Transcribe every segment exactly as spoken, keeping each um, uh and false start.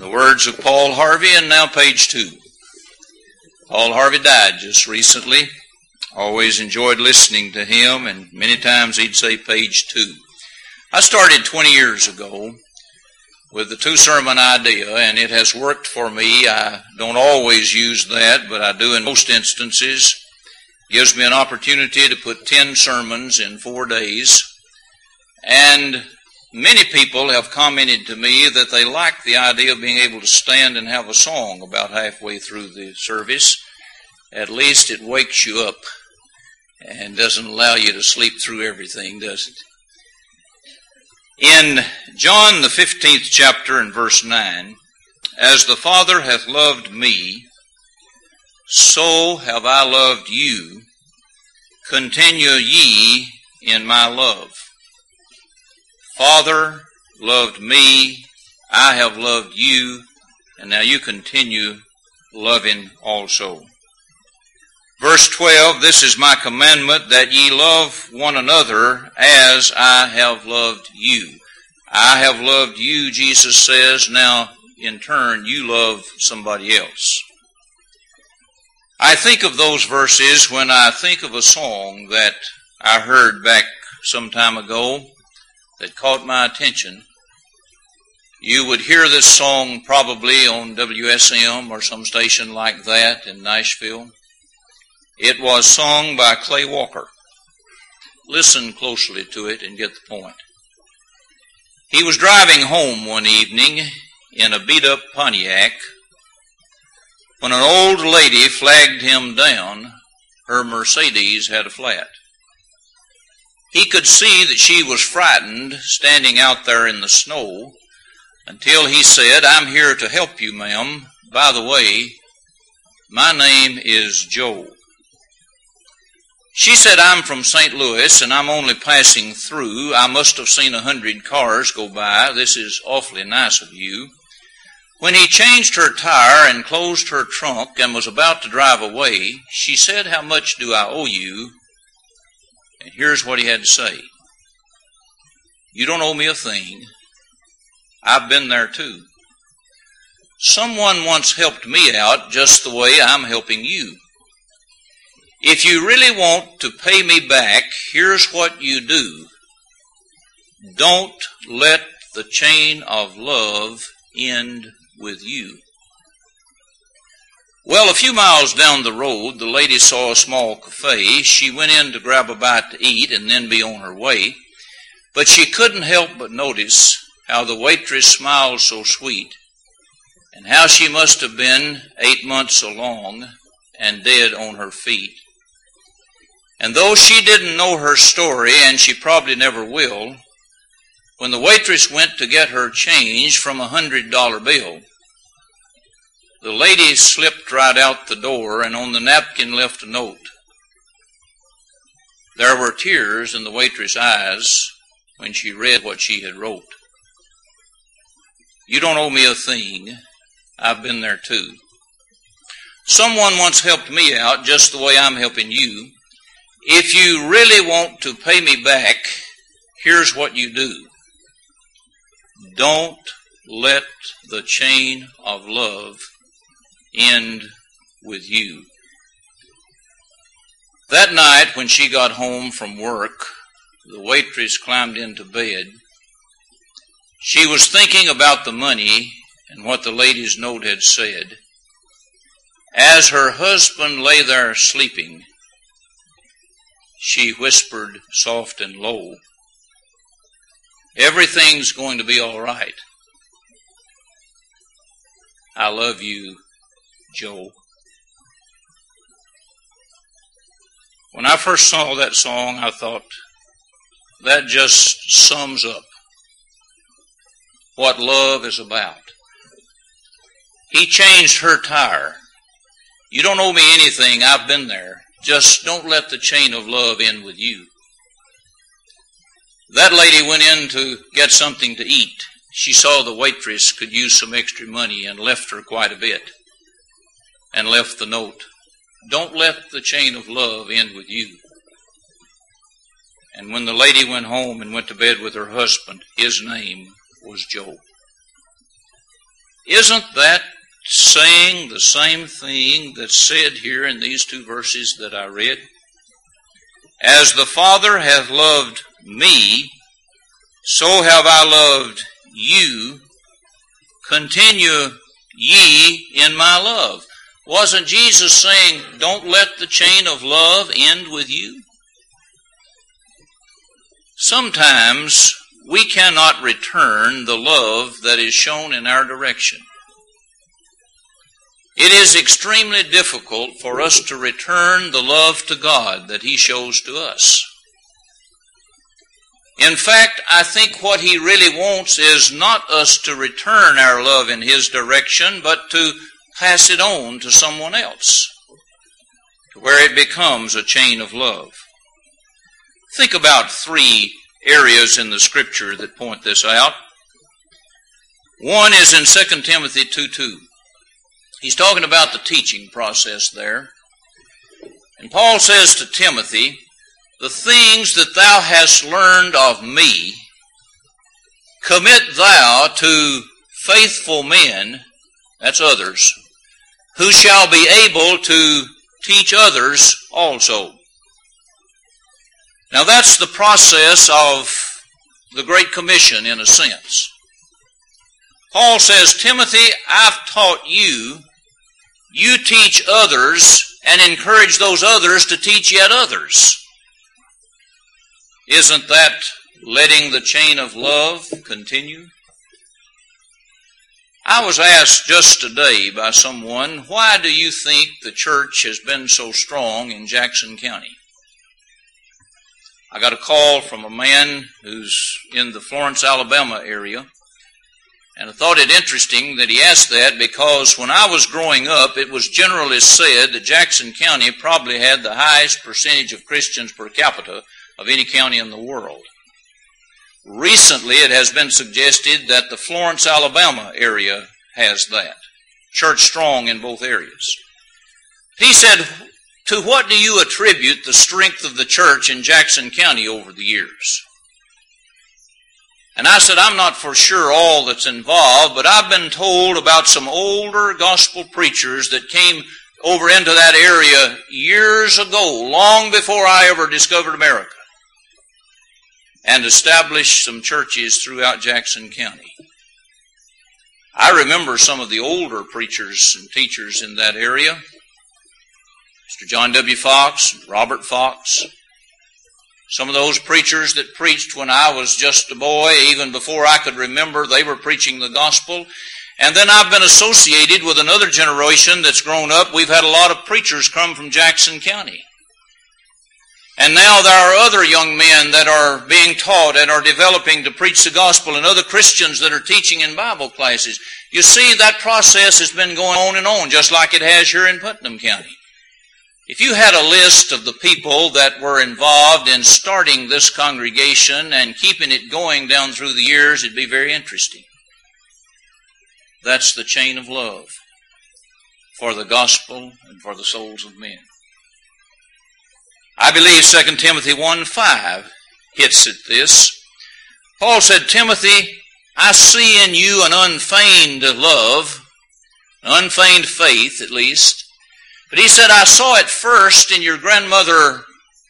In the words of Paul Harvey, and now page two. Paul Harvey died just recently. Always enjoyed listening to him, and many times he'd say page two. I started twenty years ago with the two-sermon idea, and it has worked for me. I don't always use that, but I do in most instances. It gives me an opportunity to put ten sermons in four days. And many people have commented to me that they like the idea of being able to stand and have a song about halfway through the service. At least it wakes you up and doesn't allow you to sleep through everything, does it? In John the fifteenth chapter and verse nine, as the Father hath loved me, so have I loved you. Continue ye in my love. Father loved me, I have loved you, and now you continue loving also. Verse twelve, this is my commandment, that ye love one another as I have loved you. I have loved you, Jesus says. Now, in turn, you love somebody else. I think of those verses when I think of a song that I heard back some time ago that caught my attention. You would hear this song probably on W S M or some station like that in Nashville. It was sung by Clay Walker. Listen closely to it and get the point. He was driving home one evening in a beat-up Pontiac when an old lady flagged him down. Her Mercedes had a flat. He could see that she was frightened, standing out there in the snow, until he said, "I'm here to help you, ma'am. By the way, my name is Joe." She said, "I'm from Saint Louis, and I'm only passing through. I must have seen a hundred cars go by. This is awfully nice of you." When he changed her tire and closed her trunk and was about to drive away, she said, "How much do I owe you?" And here's what he had to say. "You don't owe me a thing. I've been there too. Someone once helped me out just the way I'm helping you. If you really want to pay me back, here's what you do. Don't let the chain of love end with you." Well, a few miles down the road, the lady saw a small cafe. She went in to grab a bite to eat and then be on her way. But she couldn't help but notice how the waitress smiled so sweet and how she must have been eight months along and dead on her feet. And though she didn't know her story, and she probably never will, when the waitress went to get her change from a hundred dollar bill, the lady slipped right out the door and on the napkin left a note. There were tears in the waitress' eyes when she read what she had wrote. "You don't owe me a thing. I've been there too. Someone once helped me out just the way I'm helping you. If you really want to pay me back, here's what you do. Don't let the chain of love end with you." That night when she got home from work, the waitress climbed into bed. She was thinking about the money and what the lady's note had said. As her husband lay there sleeping, she whispered soft and low, "Everything's going to be all right. I love you, Joe." When I first saw that song, I thought, that just sums up what love is about. He changed her tire. "You don't owe me anything. I've been there. Just don't let the chain of love end with you." That lady went in to get something to eat. She saw the waitress could use some extra money and left her quite a bit and left the note. "Don't let the chain of love end with you." And when the lady went home and went to bed with her husband, his name was Joe. Isn't that saying the same thing that's said here in these two verses that I read? As the Father hath loved me, so have I loved you. Continue ye in my love. Wasn't Jesus saying, don't let the chain of love end with you? Sometimes we cannot return the love that is shown in our direction. It is extremely difficult for us to return the love to God that He shows to us. In fact, I think what He really wants is not us to return our love in His direction, but to pass it on to someone else, to where it becomes a chain of love. Think about three areas in the Scripture that point this out. One is in Second Timothy two two. He's talking about the teaching process there. And Paul says to Timothy, the things that thou hast learned of me, commit thou to faithful men, that's others, who shall be able to teach others also. Now that's the process of the Great Commission in a sense. Paul says, Timothy, I've taught you, you teach others and encourage those others to teach yet others. Isn't that letting the chain of love continue? I was asked just today by someone, why do you think the church has been so strong in Jackson County? I got a call from a man who's in the Florence, Alabama area, and I thought it interesting that he asked that because when I was growing up, it was generally said that Jackson County probably had the highest percentage of Christians per capita of any county in the world. Recently, it has been suggested that the Florence, Alabama area has that. Church strong in both areas. He said, to what do you attribute the strength of the church in Jackson County over the years? And I said, I'm not for sure all that's involved, but I've been told about some older gospel preachers that came over into that area years ago, long before I ever discovered America, and established some churches throughout Jackson County. I remember some of the older preachers and teachers in that area. Mister John W. Fox, Robert Fox, some of those preachers that preached when I was just a boy, even before I could remember, they were preaching the gospel. And then I've been associated with another generation that's grown up. We've had a lot of preachers come from Jackson County. And now there are other young men that are being taught and are developing to preach the gospel, and other Christians that are teaching in Bible classes. You see, that process has been going on and on, just like it has here in Putnam County. If you had a list of the people that were involved in starting this congregation and keeping it going down through the years, it'd be very interesting. That's the chain of love for the gospel and for the souls of men. I believe Second Timothy one five hits at this. Paul said, Timothy, I see in you an unfeigned love, unfeigned faith at least. But he said, I saw it first in your grandmother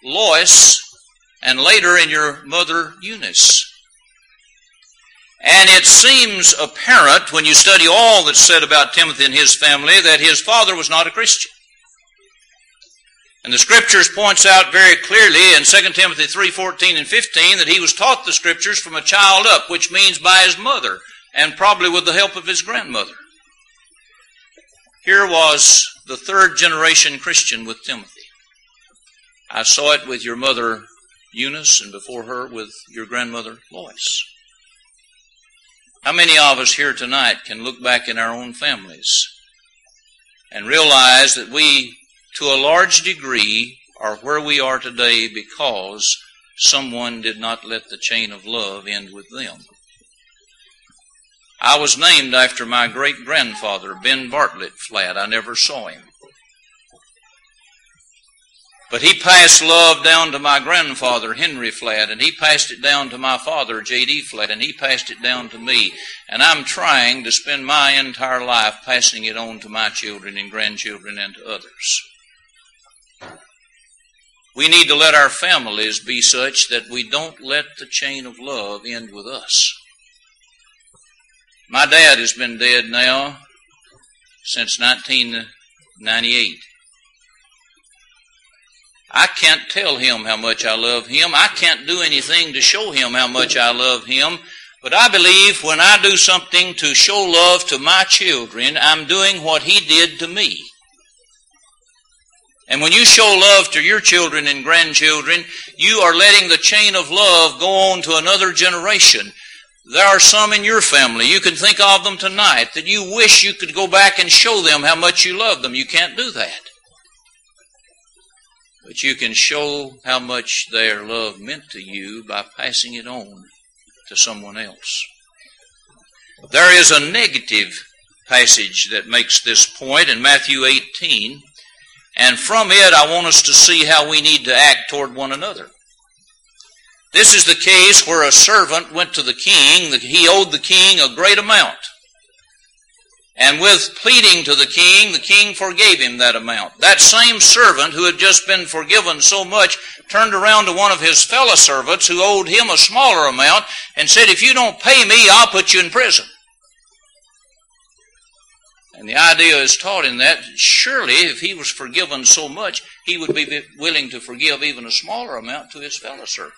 Lois and later in your mother Eunice. And it seems apparent when you study all that's said about Timothy and his family that his father was not a Christian. And the Scriptures points out very clearly in Second Timothy three fourteen and fifteen that he was taught the Scriptures from a child up, which means by his mother and probably with the help of his grandmother. Here was the third generation Christian with Timothy. I saw it with your mother Eunice and before her with your grandmother Lois. How many of us here tonight can look back in our own families and realize that we, to a large degree, are where we are today because someone did not let the chain of love end with them? I was named after my great-grandfather, Ben Bartlett Flatt. I never saw him. But he passed love down to my grandfather, Henry Flatt, and he passed it down to my father, J D. Flatt, and he passed it down to me. And I'm trying to spend my entire life passing it on to my children and grandchildren and to others. We need to let our families be such that we don't let the chain of love end with us. My dad has been dead now since nineteen ninety-eight. I can't tell him how much I love him. I can't do anything to show him how much I love him. But I believe when I do something to show love to my children, I'm doing what he did to me. And when you show love to your children and grandchildren, you are letting the chain of love go on to another generation. There are some in your family, you can think of them tonight, that you wish you could go back and show them how much you love them. You can't do that. But you can show how much their love meant to you by passing it on to someone else. There is a negative passage that makes this point in Matthew eighteen, and from it I want us to see how we need to act toward one another. This is the case where a servant went to the king. He owed the king a great amount. And with pleading to the king, the king forgave him that amount. That same servant who had just been forgiven so much turned around to one of his fellow servants who owed him a smaller amount and said, "If you don't pay me, I'll put you in prison." And the idea is taught in that surely if he was forgiven so much, he would be willing to forgive even a smaller amount to his fellow servant.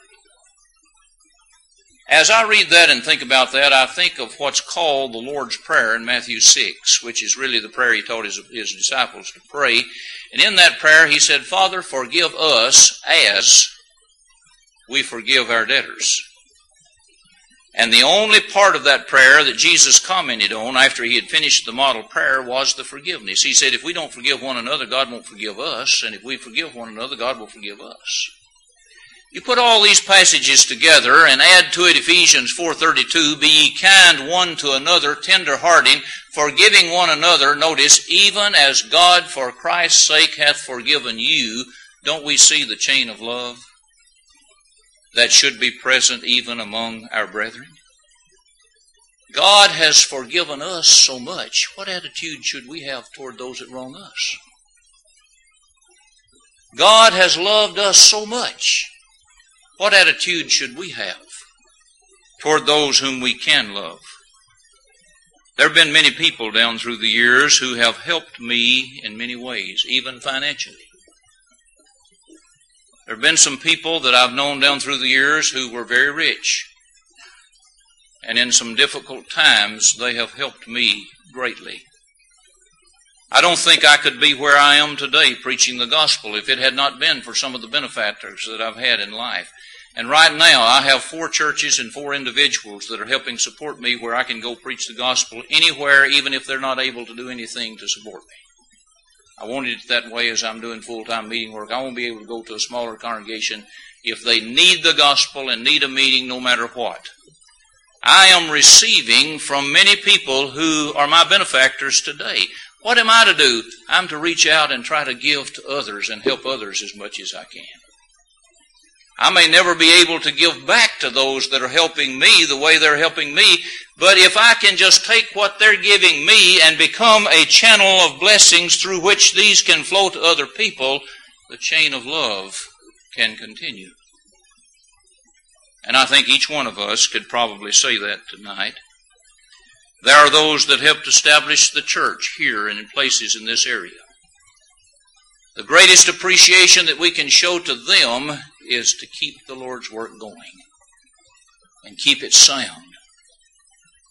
As I read that and think about that, I think of what's called the Lord's Prayer in Matthew six, which is really the prayer he taught his, his disciples to pray. And in that prayer, he said, "Father, forgive us as we forgive our debtors." And the only part of that prayer that Jesus commented on after he had finished the model prayer was the forgiveness. He said, if we don't forgive one another, God won't forgive us. And if we forgive one another, God will forgive us. You put all these passages together and add to it Ephesians four thirty-two, "Be ye kind one to another, tender-hearted, forgiving one another." Notice, even as God for Christ's sake hath forgiven you. Don't we see the chain of love that should be present even among our brethren? God has forgiven us so much. What attitude should we have toward those that wrong us? God has loved us so much. What attitude should we have toward those whom we can love? There have been many people down through the years who have helped me in many ways, even financially. There have been some people that I've known down through the years who were very rich. And in some difficult times, they have helped me greatly. I don't think I could be where I am today preaching the gospel if it had not been for some of the benefactors that I've had in life. And right now, I have four churches and four individuals that are helping support me where I can go preach the gospel anywhere, even if they're not able to do anything to support me. I wanted it that way as I'm doing full-time meeting work. I won't be able to go to a smaller congregation if they need the gospel and need a meeting no matter what. I am receiving from many people who are my benefactors today. What am I to do? I'm to reach out and try to give to others and help others as much as I can. I may never be able to give back to those that are helping me the way they're helping me, but if I can just take what they're giving me and become a channel of blessings through which these can flow to other people, the chain of love can continue. And I think each one of us could probably say that tonight. There are those that helped establish the church here and in places in this area. The greatest appreciation that we can show to them is to keep the Lord's work going and keep it sound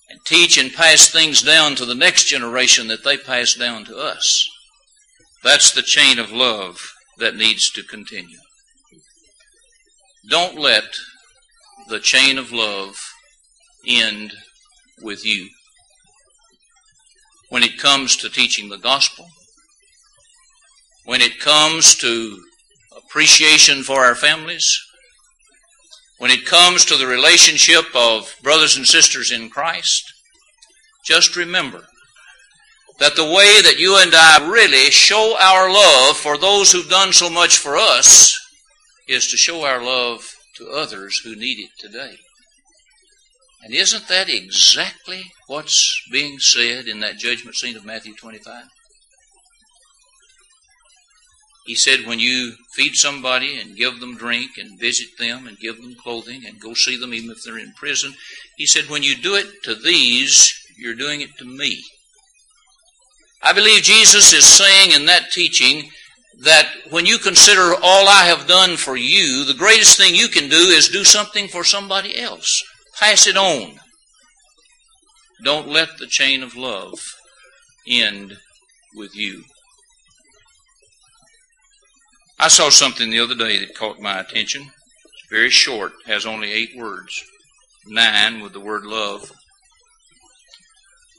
and teach and pass things down to the next generation that they pass down to us. That's the chain of love that needs to continue. Don't let the chain of love end with you. When it comes to teaching the gospel, when it comes to appreciation for our families, when it comes to the relationship of brothers and sisters in Christ, just remember that the way that you and I really show our love for those who've done so much for us is to show our love to others who need it today. And isn't that exactly what's being said in that judgment scene of Matthew twenty-five? He said, when you feed somebody and give them drink and visit them and give them clothing and go see them even if they're in prison, he said, when you do it to these, you're doing it to me. I believe Jesus is saying in that teaching that when you consider all I have done for you, the greatest thing you can do is do something for somebody else. Pass it on. Don't let the chain of love end with you. I saw something the other day that caught my attention. It's very short, has only eight words, nine with the word love.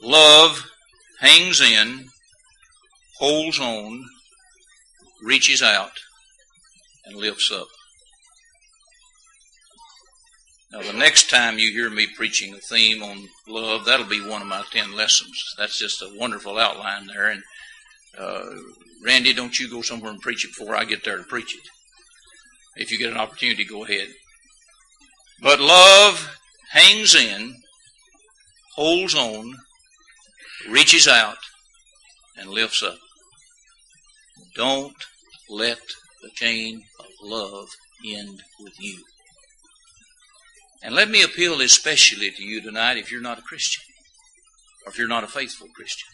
Love hangs in, holds on, reaches out, and lifts up. Now, the next time you hear me preaching a theme on love, that'll be one of my ten lessons. That's just a wonderful outline there. And uh, Randy, don't you go somewhere and preach it before I get there to preach it. If you get an opportunity, go ahead. But love hangs in, holds on, reaches out, and lifts up. Don't let the chain of love end with you. And let me appeal especially to you tonight if you're not a Christian, or if you're not a faithful Christian.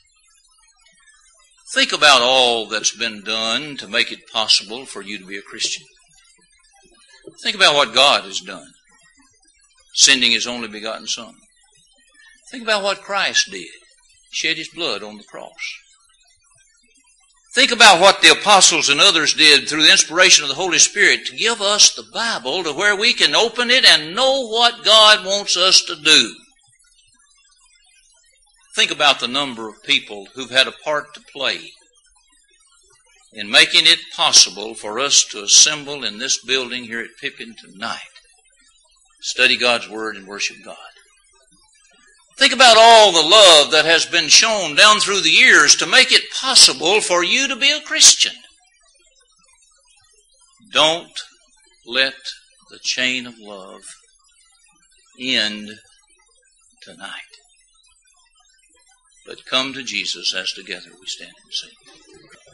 Think about all that's been done to make it possible for you to be a Christian. Think about what God has done, sending His only begotten Son. Think about what Christ did, shed His blood on the cross. Think about what the apostles and others did through the inspiration of the Holy Spirit to give us the Bible to where we can open it and know what God wants us to do. Think about the number of people who've had a part to play in making it possible for us to assemble in this building here at Pippin tonight, study God's Word and worship God. Think about all the love that has been shown down through the years to make it possible for you to be a Christian. Don't let the chain of love end tonight. But come to Jesus as together we stand and sing.